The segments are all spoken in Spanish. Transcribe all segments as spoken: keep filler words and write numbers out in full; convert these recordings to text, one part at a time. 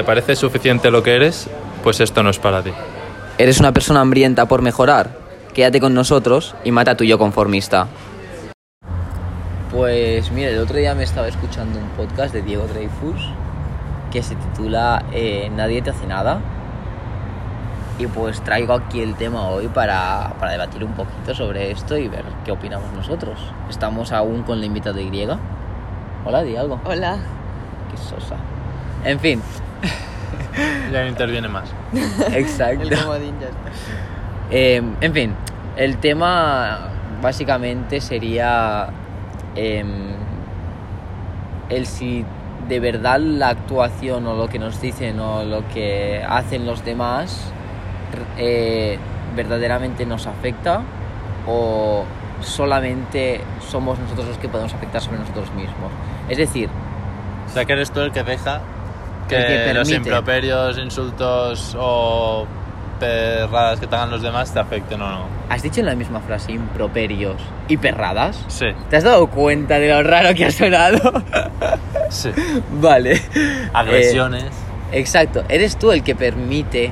¿Te parece suficiente lo que eres? Pues esto no es para ti. Eres una persona hambrienta por mejorar. Quédate con nosotros y mata a tu yo conformista. Pues mira, el otro día me estaba escuchando un podcast de Diego Dreyfus que se titula eh, Nadie te hace nada. Y pues traigo aquí el tema hoy para, para debatir un poquito sobre esto y ver qué opinamos nosotros. Estamos aún con la invitada de Y griega. Hola, di algo. Hola. Qué sosa. En fin. Ya no interviene más. Exacto. El comodín ya está. Eh, en fin, el tema básicamente sería eh, el si de verdad la actuación o lo que nos dicen o lo que hacen los demás eh, verdaderamente nos afecta o solamente somos nosotros los que podemos afectar sobre nosotros mismos. Es decir... O sea, que eres tú el que deja que, el que permite los improperios, insultos o... perradas que te hagan los demás te afecten o no. ¿Has dicho en la misma frase improperios y perradas? Sí. ¿Te has dado cuenta de lo raro que ha sonado? Sí. Vale. Agresiones. Eh, exacto. Eres tú el que permite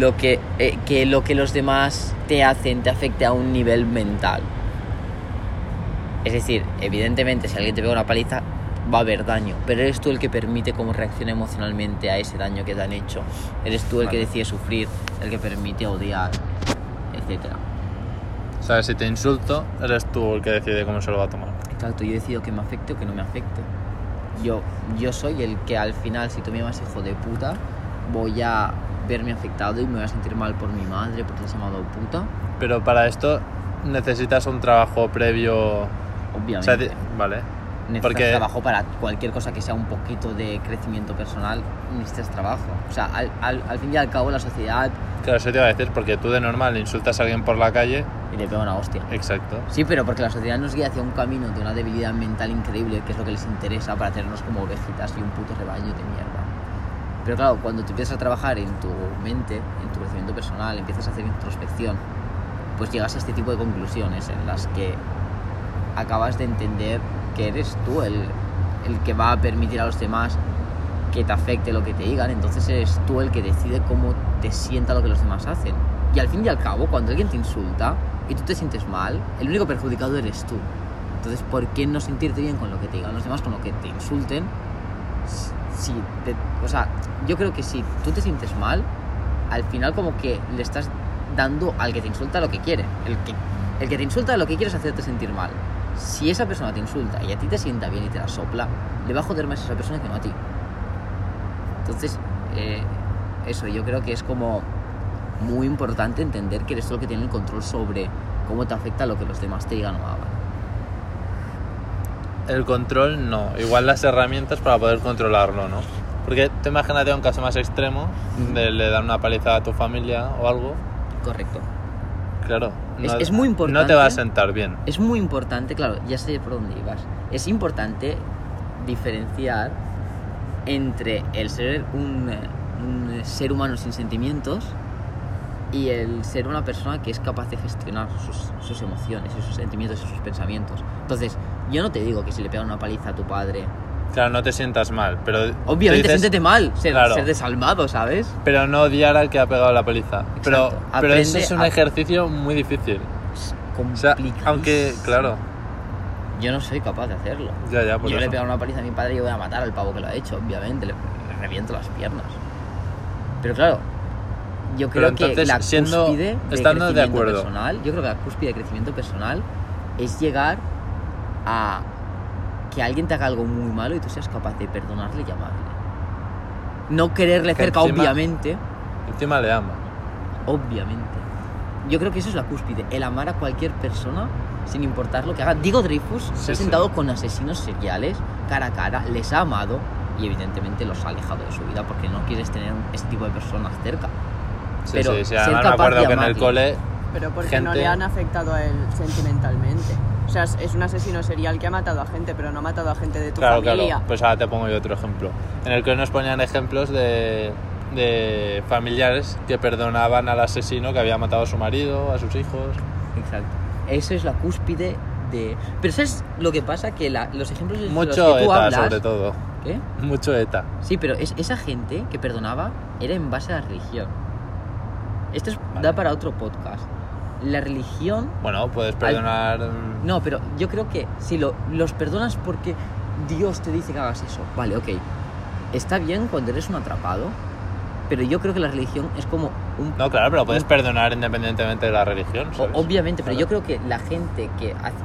lo que, eh, que lo que los demás te hacen te afecte a un nivel mental. Es decir, evidentemente si alguien te pega una paliza va a haber daño, pero eres tú el que permite cómo reacciona emocionalmente a ese daño que te han hecho. Eres tú el vale. que decide sufrir, el que permite odiar, etcétera. O sea, si te insulto, eres tú el que decide cómo se lo va a tomar. Exacto, yo decido que me afecte o que no me afecte. Yo, yo soy el que al final, si tú me llamas hijo de puta, voy a verme afectado y me voy a sentir mal por mi madre, porque te has llamado puta. Pero para esto necesitas un trabajo previo... Obviamente. O sea, vale. Necesitas Porque... trabajo para cualquier cosa que sea un poquito de crecimiento personal, necesitas trabajo. O sea, al, al, al fin y al cabo la sociedad... Claro, eso te iba a decir, porque tú de normal insultas a alguien por la calle... Y le pega una hostia. Exacto. Sí, pero porque la sociedad nos guía hacia un camino de una debilidad mental increíble, que es lo que les interesa para tenernos como ovejitas y un puto rebaño de mierda. Pero claro, cuando tú empiezas a trabajar en tu mente, en tu crecimiento personal, empiezas a hacer introspección, pues llegas a este tipo de conclusiones en las que acabas de entender... que eres tú el, el que va a permitir a los demás que te afecte lo que te digan, entonces eres tú el que decide cómo te sienta lo que los demás hacen. Y al fin y al cabo, cuando alguien te insulta y tú te sientes mal, el único perjudicado eres tú. Entonces, ¿por qué no sentirte bien con lo que te digan los demás, con lo que te insulten? Si te, o sea, yo creo que si tú te sientes mal, al final como que le estás dando al que te insulta lo que quiere. El que, el que te insulta lo que quiere es hacerte sentir mal. Si esa persona te insulta y a ti te sienta bien y te la sopla, le va a joder más a esa persona que no a ti. Entonces, eh, eso, yo creo que es como muy importante entender que eres tú el que tiene el control sobre cómo te afecta lo que los demás te digan o hagan. El control no, igual las herramientas para poder controlarlo, ¿no? Porque te imagínate un caso más extremo, de le dan una paliza a tu familia o algo. Correcto. Claro, no, es, es muy importante, no te va a sentar bien. Es muy importante, claro, ya sé por dónde ibas. Es importante diferenciar entre el ser un, un ser humano sin sentimientos y el ser una persona que es capaz de gestionar sus, sus emociones, sus sentimientos y sus pensamientos. Entonces, yo no te digo que si le pegan una paliza a tu padre... Claro, no te sientas mal, pero... Obviamente, dices, siéntete mal, ser, claro, ser desalmado, ¿sabes? Pero no odiar al que ha pegado la paliza. Pero, pero eso es un a... ejercicio muy difícil. Es complicadísimo. O sea, aunque, claro... Yo no soy capaz de hacerlo. Ya, ya, por yo eso. Le he pegado una paliza a mi padre y yo voy a matar al pavo que lo ha hecho, obviamente. Le, le reviento las piernas. Pero claro, yo creo pero entonces, que la siendo, cúspide de estando de acuerdo. Personal... Yo creo que la cúspide de crecimiento personal es llegar a... que alguien te haga algo muy malo y tú seas capaz de perdonarle y amarle. No quererle que cerca, encima, obviamente. Encima le ama. Obviamente. Yo creo que eso es la cúspide. El amar a cualquier persona sin importar lo que haga. Diego Dreyfus sí, se ha sentado sí. con asesinos seriales cara a cara, les ha amado y evidentemente los ha alejado de su vida porque no quieres tener ese tipo de personas cerca. Sí, pero sí, sí. Además me acuerdo que en el cole... Pero porque gente... no le han afectado a él sentimentalmente. O sea, es un asesino serial que ha matado a gente, pero no ha matado a gente de tu claro, familia. Claro, pues ahora te pongo yo otro ejemplo. En el que nos ponían ejemplos de, de familiares que perdonaban al asesino que había matado a su marido, a sus hijos... Exacto. Eso es la cúspide de... Pero ¿sabes lo que pasa? Que la, los ejemplos de los que tú hablas... Mucho E T A, sobre todo. ¿Qué? Mucho ETA. Sí, pero es, esa gente que perdonaba era en base a la religión. Esto es, vale. Da para otro podcast. La religión... Bueno, puedes perdonar... Al... No, pero yo creo que si lo, los perdonas porque Dios te dice que hagas eso. Vale, ok. Está bien cuando eres un atrapado, pero yo creo que la religión es como un... No, claro, pero puedes un... perdonar independientemente de la religión, ¿sabes? O, obviamente, pero claro. Yo creo que la gente que... Hace,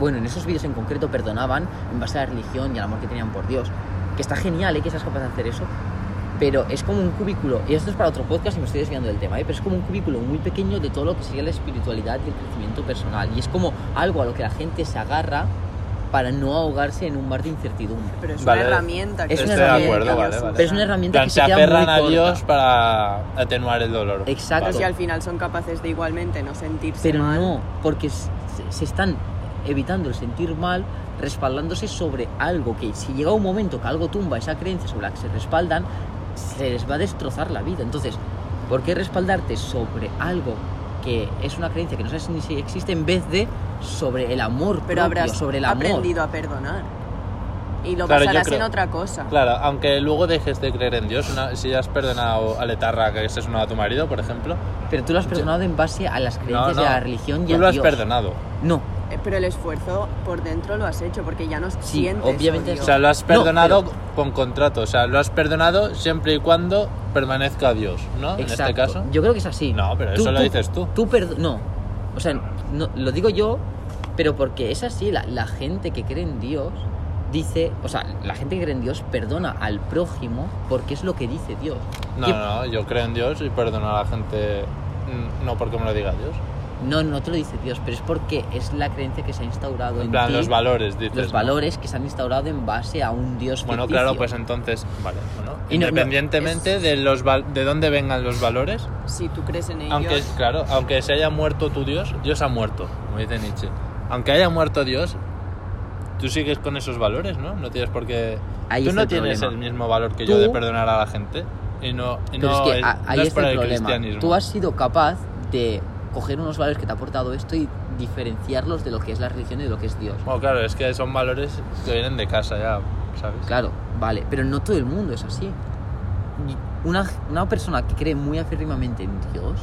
bueno, en esos vídeos en concreto perdonaban en base a la religión y al amor que tenían por Dios. Que está genial, ¿eh? Que seas capaz de hacer eso. Pero es como un cubículo, y esto es para otro podcast y me estoy desviando del tema, ¿eh? Pero es como un cubículo muy pequeño de todo lo que sería la espiritualidad y el crecimiento personal. Y es como algo a lo que la gente se agarra para no ahogarse en un mar de incertidumbre. Pero es vale. Una herramienta. Que es una herramienta, de acuerdo, vale, vale. Pero es una herramienta que se queda muy corta. Se aferran a Dios para atenuar el dolor. Exacto. Vale. Si al final son capaces de igualmente no sentirse pero mal. Pero no, porque se están evitando el sentir mal respaldándose sobre algo que si llega un momento que algo tumba esa creencia sobre la que se respaldan, se les va a destrozar la vida. Entonces, ¿por qué respaldarte sobre algo que es una creencia que no sabes ni si existe en vez de sobre el amor pero propio, habrás sobre el amor? Aprendido a perdonar y lo claro, pasarás creo, en otra cosa. Claro, aunque luego dejes de creer en Dios, una, si has perdonado a la etarra que se sonó a tu marido, por ejemplo. Pero tú lo has perdonado yo, en base a las creencias no, no, de la religión y a Dios. Tú lo has perdonado. No. Pero el esfuerzo por dentro lo has hecho porque ya no sí, sientes obviamente odio. O sea, lo has perdonado no, pero... con contrato. O sea, lo has perdonado siempre y cuando permanezca Dios, ¿no? Exacto. En este caso yo creo que es así. No, pero tú, eso tú, lo dices tú tú perd... No, o sea, no, lo digo yo. Pero porque es así, la, la gente que cree en Dios dice, o sea, la gente que cree en Dios perdona al prójimo porque es lo que dice Dios. No, que... no, yo creo en Dios y perdono a la gente. No porque me lo diga Dios. No, no te lo dice Dios, pero es porque es la creencia que se ha instaurado en plan, ti, los valores, dices. Los valores que se han instaurado en base a un Dios bueno, ficticio. Claro, pues entonces, vale, bueno, y independientemente no, no, es... de los de dónde vengan los valores. Si tú crees en ellos. Aunque, claro, aunque se haya muerto tu Dios, Dios ha muerto, como dice Nietzsche. Aunque haya muerto Dios, tú sigues con esos valores, ¿no? No tienes por qué... Ahí tú no el tienes problema. El mismo valor que tú... yo de perdonar a la gente. Y no, y no es, que, es, a, ahí no es para el, el cristianismo. Tú has sido capaz de... coger unos valores que te ha aportado esto y diferenciarlos de lo que es la religión y de lo que es Dios. Bueno, claro, es que son valores que vienen de casa ya, ¿sabes? Claro, vale, pero no todo el mundo es así. Una, una persona que cree muy afirmadamente en Dios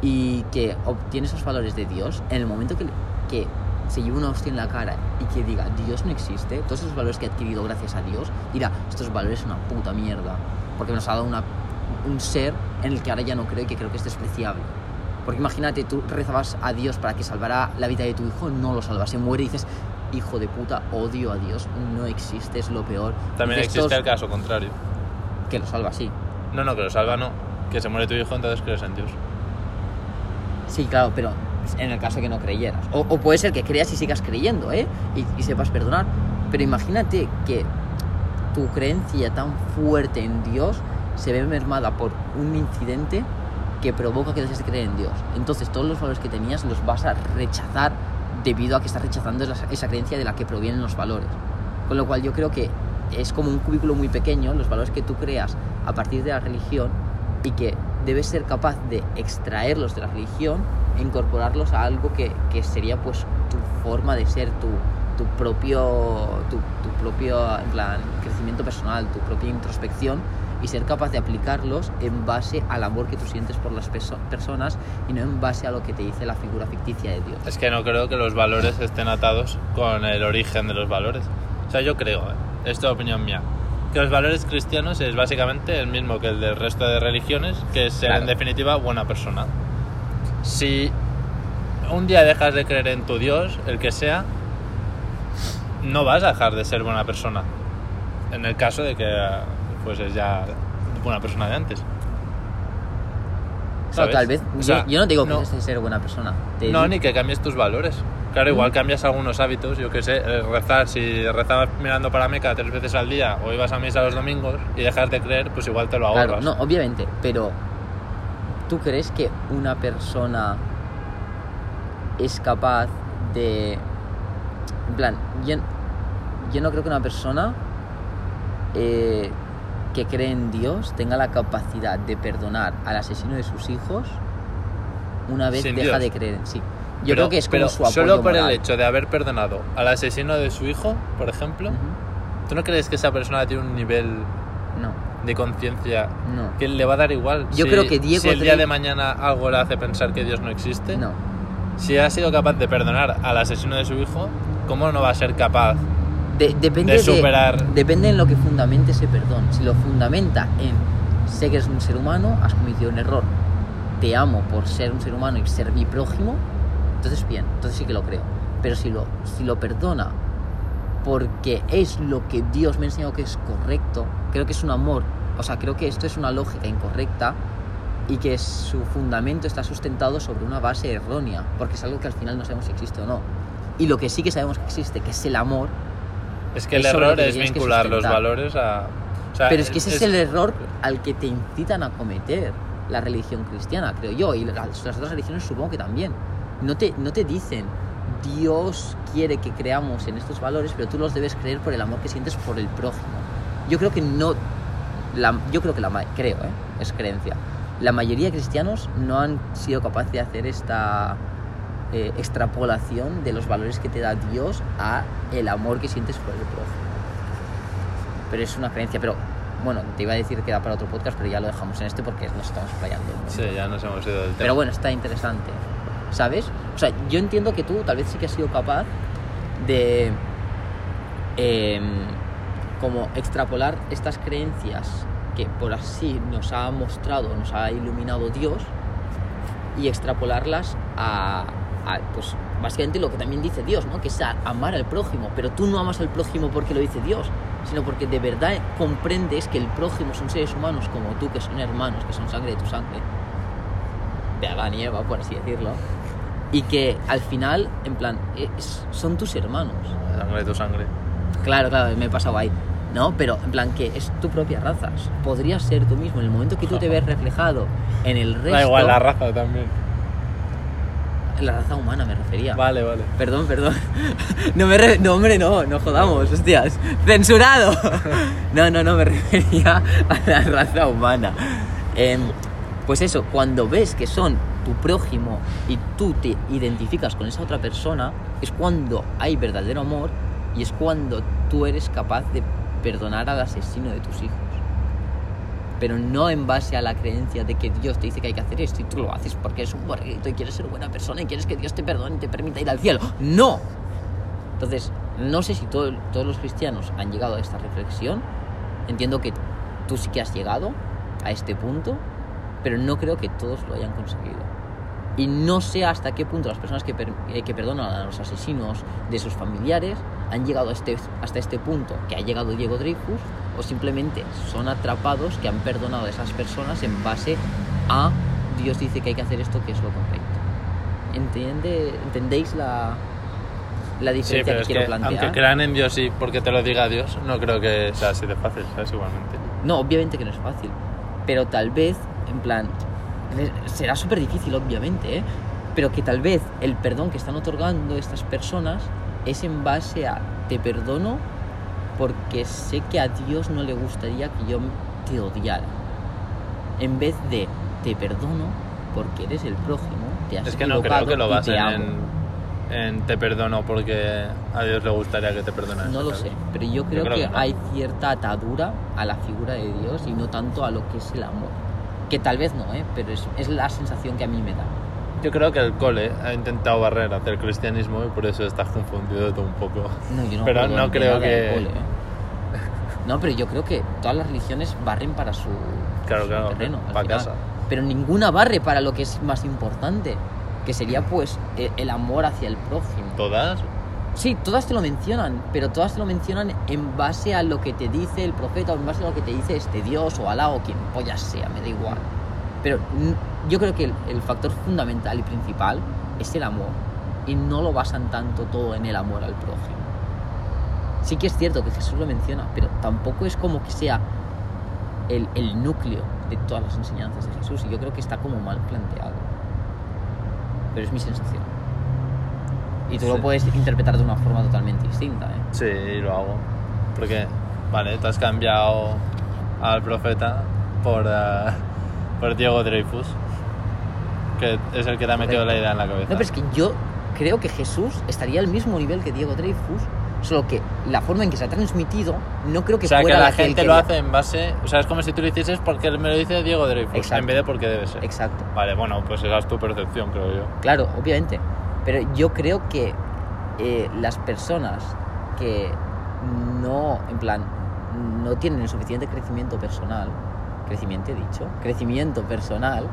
y que obtiene esos valores de Dios, en el momento que, que se lleve una hostia en la cara y que diga Dios no existe, todos esos valores que ha adquirido gracias a Dios, dirá, estos valores son una puta mierda, porque nos ha dado una, un ser en el que ahora ya no creo y que creo que es despreciable. Porque imagínate, tú rezabas a Dios para que salvara la vida de tu hijo, no lo salvas, se muere y dices, hijo de puta, odio a Dios, no existe, es lo peor. También dices, existe el caso contrario. Que lo salva, sí. No, no, que lo salva no, que se muere tu hijo, entonces crees en Dios. Sí, claro, pero en el caso que no creyeras. O, o puede ser que creas y sigas creyendo, ¿eh? Y, y sepas perdonar. Pero imagínate que tu creencia tan fuerte en Dios se ve mermada por un incidente que provoca que dejes de creer en Dios. Entonces todos los valores que tenías los vas a rechazar debido a que estás rechazando esa creencia de la que provienen los valores. Con lo cual yo creo que es como un cubículo muy pequeño los valores que tú creas a partir de la religión y que debes ser capaz de extraerlos de la religión e incorporarlos a algo que, que sería pues tu forma de ser, tu, tu propio, tu, tu propio en plan, crecimiento personal, tu propia introspección, y ser capaz de aplicarlos en base al amor que tú sientes por las perso- personas y no en base a lo que te dice la figura ficticia de Dios. Es que no creo que los valores estén atados con el origen de los valores. O sea, yo creo, ¿eh? Esta es opinión mía, que los valores cristianos es básicamente el mismo que el del resto de religiones, que es ser, claro, en definitiva buena persona. Si un día dejas de creer en tu Dios, el que sea, no vas a dejar de ser buena persona. En el caso de que... pues es ya buena persona de antes. Claro, tal vez. O sea, yo, yo no te digo que no seas ser buena persona. Te no, digo... ni que cambies tus valores. Claro, igual mm. cambias algunos hábitos, yo qué sé, rezar. Si rezabas mirando para Meca tres veces al día o ibas a misa los domingos y dejas de creer, pues igual te lo ahorras. Claro, no, obviamente, pero ¿tú crees que una persona es capaz de... En plan, yo, yo no creo que una persona... Eh, que cree en Dios tenga la capacidad de perdonar al asesino de sus hijos una vez sin deja Dios. De creer en sí. Yo pero, creo que es como su apoyo moral. Solo por el hecho de haber perdonado al asesino de su hijo, por ejemplo, uh-huh. ¿Tú no crees que esa persona tiene un nivel no. de conciencia no. que le va a dar igual? Yo si, creo que Diego si el día Drey... de mañana algo le hace pensar que Dios no existe. No. Si ha sido capaz de perdonar al asesino de su hijo, ¿cómo no va a ser capaz de, depende de superar? De, depende en lo que fundamente ese perdón. Si lo fundamenta en sé que eres un ser humano, has cometido un error, te amo por ser un ser humano y ser mi prójimo, entonces bien, entonces sí que lo creo. Pero si lo, si lo perdona porque es lo que Dios me ha enseñado que es correcto, creo que es un amor, o sea, creo que esto es una lógica incorrecta y que su fundamento está sustentado sobre una base errónea, porque es algo que al final no sabemos si existe o no. Y lo que sí que sabemos que existe, que es el amor... Es que el es error que es vincular los valores a... O sea, pero es que ese es... es el error al que te incitan a cometer la religión cristiana, creo yo, y las, las otras religiones supongo que también. No te, no te dicen... Dios quiere que creamos en estos valores, pero tú los debes creer por el amor que sientes por el prójimo. Yo creo que no... La, yo creo que la... Creo, ¿eh? Es creencia. La mayoría de cristianos no han sido capaces de hacer esta eh, extrapolación de los valores que te da Dios a el amor que sientes por el prójimo. Pero es una creencia, pero... Bueno, te iba a decir que era para otro podcast, pero ya lo dejamos en este porque nos estamos playando. Sí, ya nos hemos ido del tema. Pero bueno, está interesante. ¿Sabes? O sea, yo entiendo que tú tal vez sí que has sido capaz de eh, como extrapolar estas creencias que por así nos ha mostrado, nos ha iluminado Dios y extrapolarlas a, a pues básicamente lo que también dice Dios, ¿no? Que es amar al prójimo, pero tú no amas al prójimo porque lo dice Dios, sino porque de verdad comprendes que el prójimo son seres humanos como tú, que son hermanos, que son sangre de tu sangre, de Adán y Eva, por así decirlo. Y que al final, en plan, es, son tus hermanos. La sangre de tu sangre. Claro, claro, me he pasado ahí. No, pero en plan que es tu propia raza. Podrías ser tú mismo. En el momento que tú te ves reflejado en el resto... Da igual, la raza también. La raza humana me refería. Vale, vale. Perdón, perdón. No, me re... no hombre, no, no jodamos, hostias. ¡Censurado! No, no, no, me refería a la raza humana. Eh, pues eso, cuando ves que son tu prójimo y tú te identificas con esa otra persona, es cuando hay verdadero amor y es cuando tú eres capaz de perdonar al asesino de tus hijos. Pero no en base a la creencia de que Dios te dice que hay que hacer esto y tú lo haces porque eres un borreguito y quieres ser buena persona y quieres que Dios te perdone y te permita ir al cielo. ¡No! Entonces, no sé si todo, todos los cristianos han llegado a esta reflexión. Entiendo que tú sí que has llegado a este punto, pero no creo que todos lo hayan conseguido. Y no sé hasta qué punto las personas que, per- que perdonan a los asesinos de sus familiares han llegado a este, hasta este punto que ha llegado Diego Dreyfus, o simplemente son atrapados que han perdonado a esas personas en base a Dios dice que hay que hacer esto, que es lo correcto. ¿Entiende, ¿Entendéis la, la diferencia sí, que quiero que, plantear? Aunque crean en Dios y porque te lo diga Dios, no creo que sea así de fácil, ¿sabes? Igualmente. No, obviamente que no es fácil, pero tal vez... En plan, será súper difícil, obviamente, ¿eh? Pero que tal vez el perdón que están otorgando estas personas es en base a te perdono porque sé que a Dios no le gustaría que yo te odiara. En vez de te perdono porque eres el prójimo, te has equivocado. Es que no creo que lo basen en, en te perdono porque a Dios le gustaría que te perdonaras. No lo sé, pero yo creo, yo creo que, que no. Hay cierta atadura a la figura de Dios y no tanto a lo que es el amor. Que tal vez no, ¿eh? Pero es, es la sensación que a mí me da. Yo creo que el cole ha intentado barrer hacia el cristianismo y por eso estás confundido tú un poco. No, yo no, pero creo, no creo que... Cole, ¿eh? No, pero yo creo que todas las religiones barren para su, claro, su claro, terreno. Para casa. Pero ninguna barre para lo que es más importante, que sería pues el amor hacia el prójimo. ¿Todas? Sí, todas te lo mencionan, pero todas te lo mencionan en base a lo que te dice el profeta o en base a lo que te dice este Dios o Alá o quien pollas sea, me da igual. Pero yo creo que el, el factor fundamental y principal es el amor y no lo basan tanto todo en el amor al prójimo. Sí que es cierto que Jesús lo menciona, pero tampoco es como que sea el, el núcleo de todas las enseñanzas de Jesús y yo creo que está como mal planteado. Pero es mi sensación. Y tú sí. Lo puedes interpretar de una forma totalmente distinta, ¿eh? Sí, lo hago. Porque, vale, tú has cambiado al profeta por, uh, por Diego Dreyfus, que es el que te ha metido la idea en la cabeza. No, pero es que yo creo que Jesús estaría al mismo nivel que Diego Dreyfus Solo que la forma en que se ha transmitido no creo que fuera la que O sea, que la, la gente que lo hace en base... O sea, es como si tú lo hicieses porque me lo dice Diego Dreyfus, exacto, en vez de porque debe ser. Exacto. Vale, bueno, pues esa es tu percepción, creo yo. Claro, obviamente. Pero yo creo que eh, las personas que no, en plan, no tienen el suficiente crecimiento personal, crecimiento he dicho, crecimiento personal,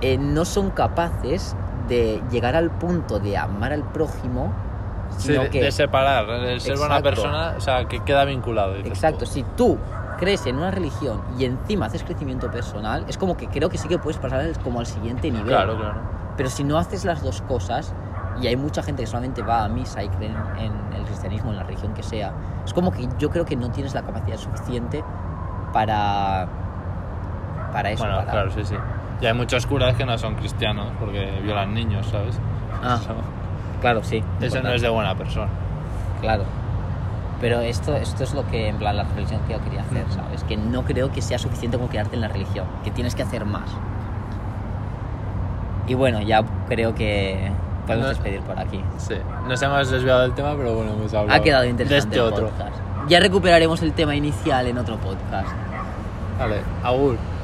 eh, no son capaces de llegar al punto de amar al prójimo. Sí, que... de separar, el ser exacto, una persona, o sea, que queda vinculado. Dices exacto, tú. Si tú crees en una religión y encima haces crecimiento personal, es como que creo que sí que puedes pasar como al siguiente nivel. Claro, claro. Pero si no haces las dos cosas, y hay mucha gente que solamente va a misa y cree en el cristianismo, en la religión que sea, es como que yo creo que no tienes la capacidad suficiente para, para eso. Bueno, para... claro, sí, sí. Y hay muchos curas que no son cristianos porque violan niños, ¿sabes? Ah. Eso... Claro, sí. Eso importante. No es de buena persona. Claro. Pero esto, esto es lo que, en plan, la reflexión que yo quería hacer, ¿sabes? Que no creo que sea suficiente con quedarte en la religión, que tienes que hacer más. Y bueno, ya creo que podemos Nos, despedir por aquí. Sí. Nos hemos desviado del tema, pero bueno, hemos hablado. Ha quedado interesante de este el otro podcast. Ya recuperaremos el tema inicial en otro podcast. Vale, agur.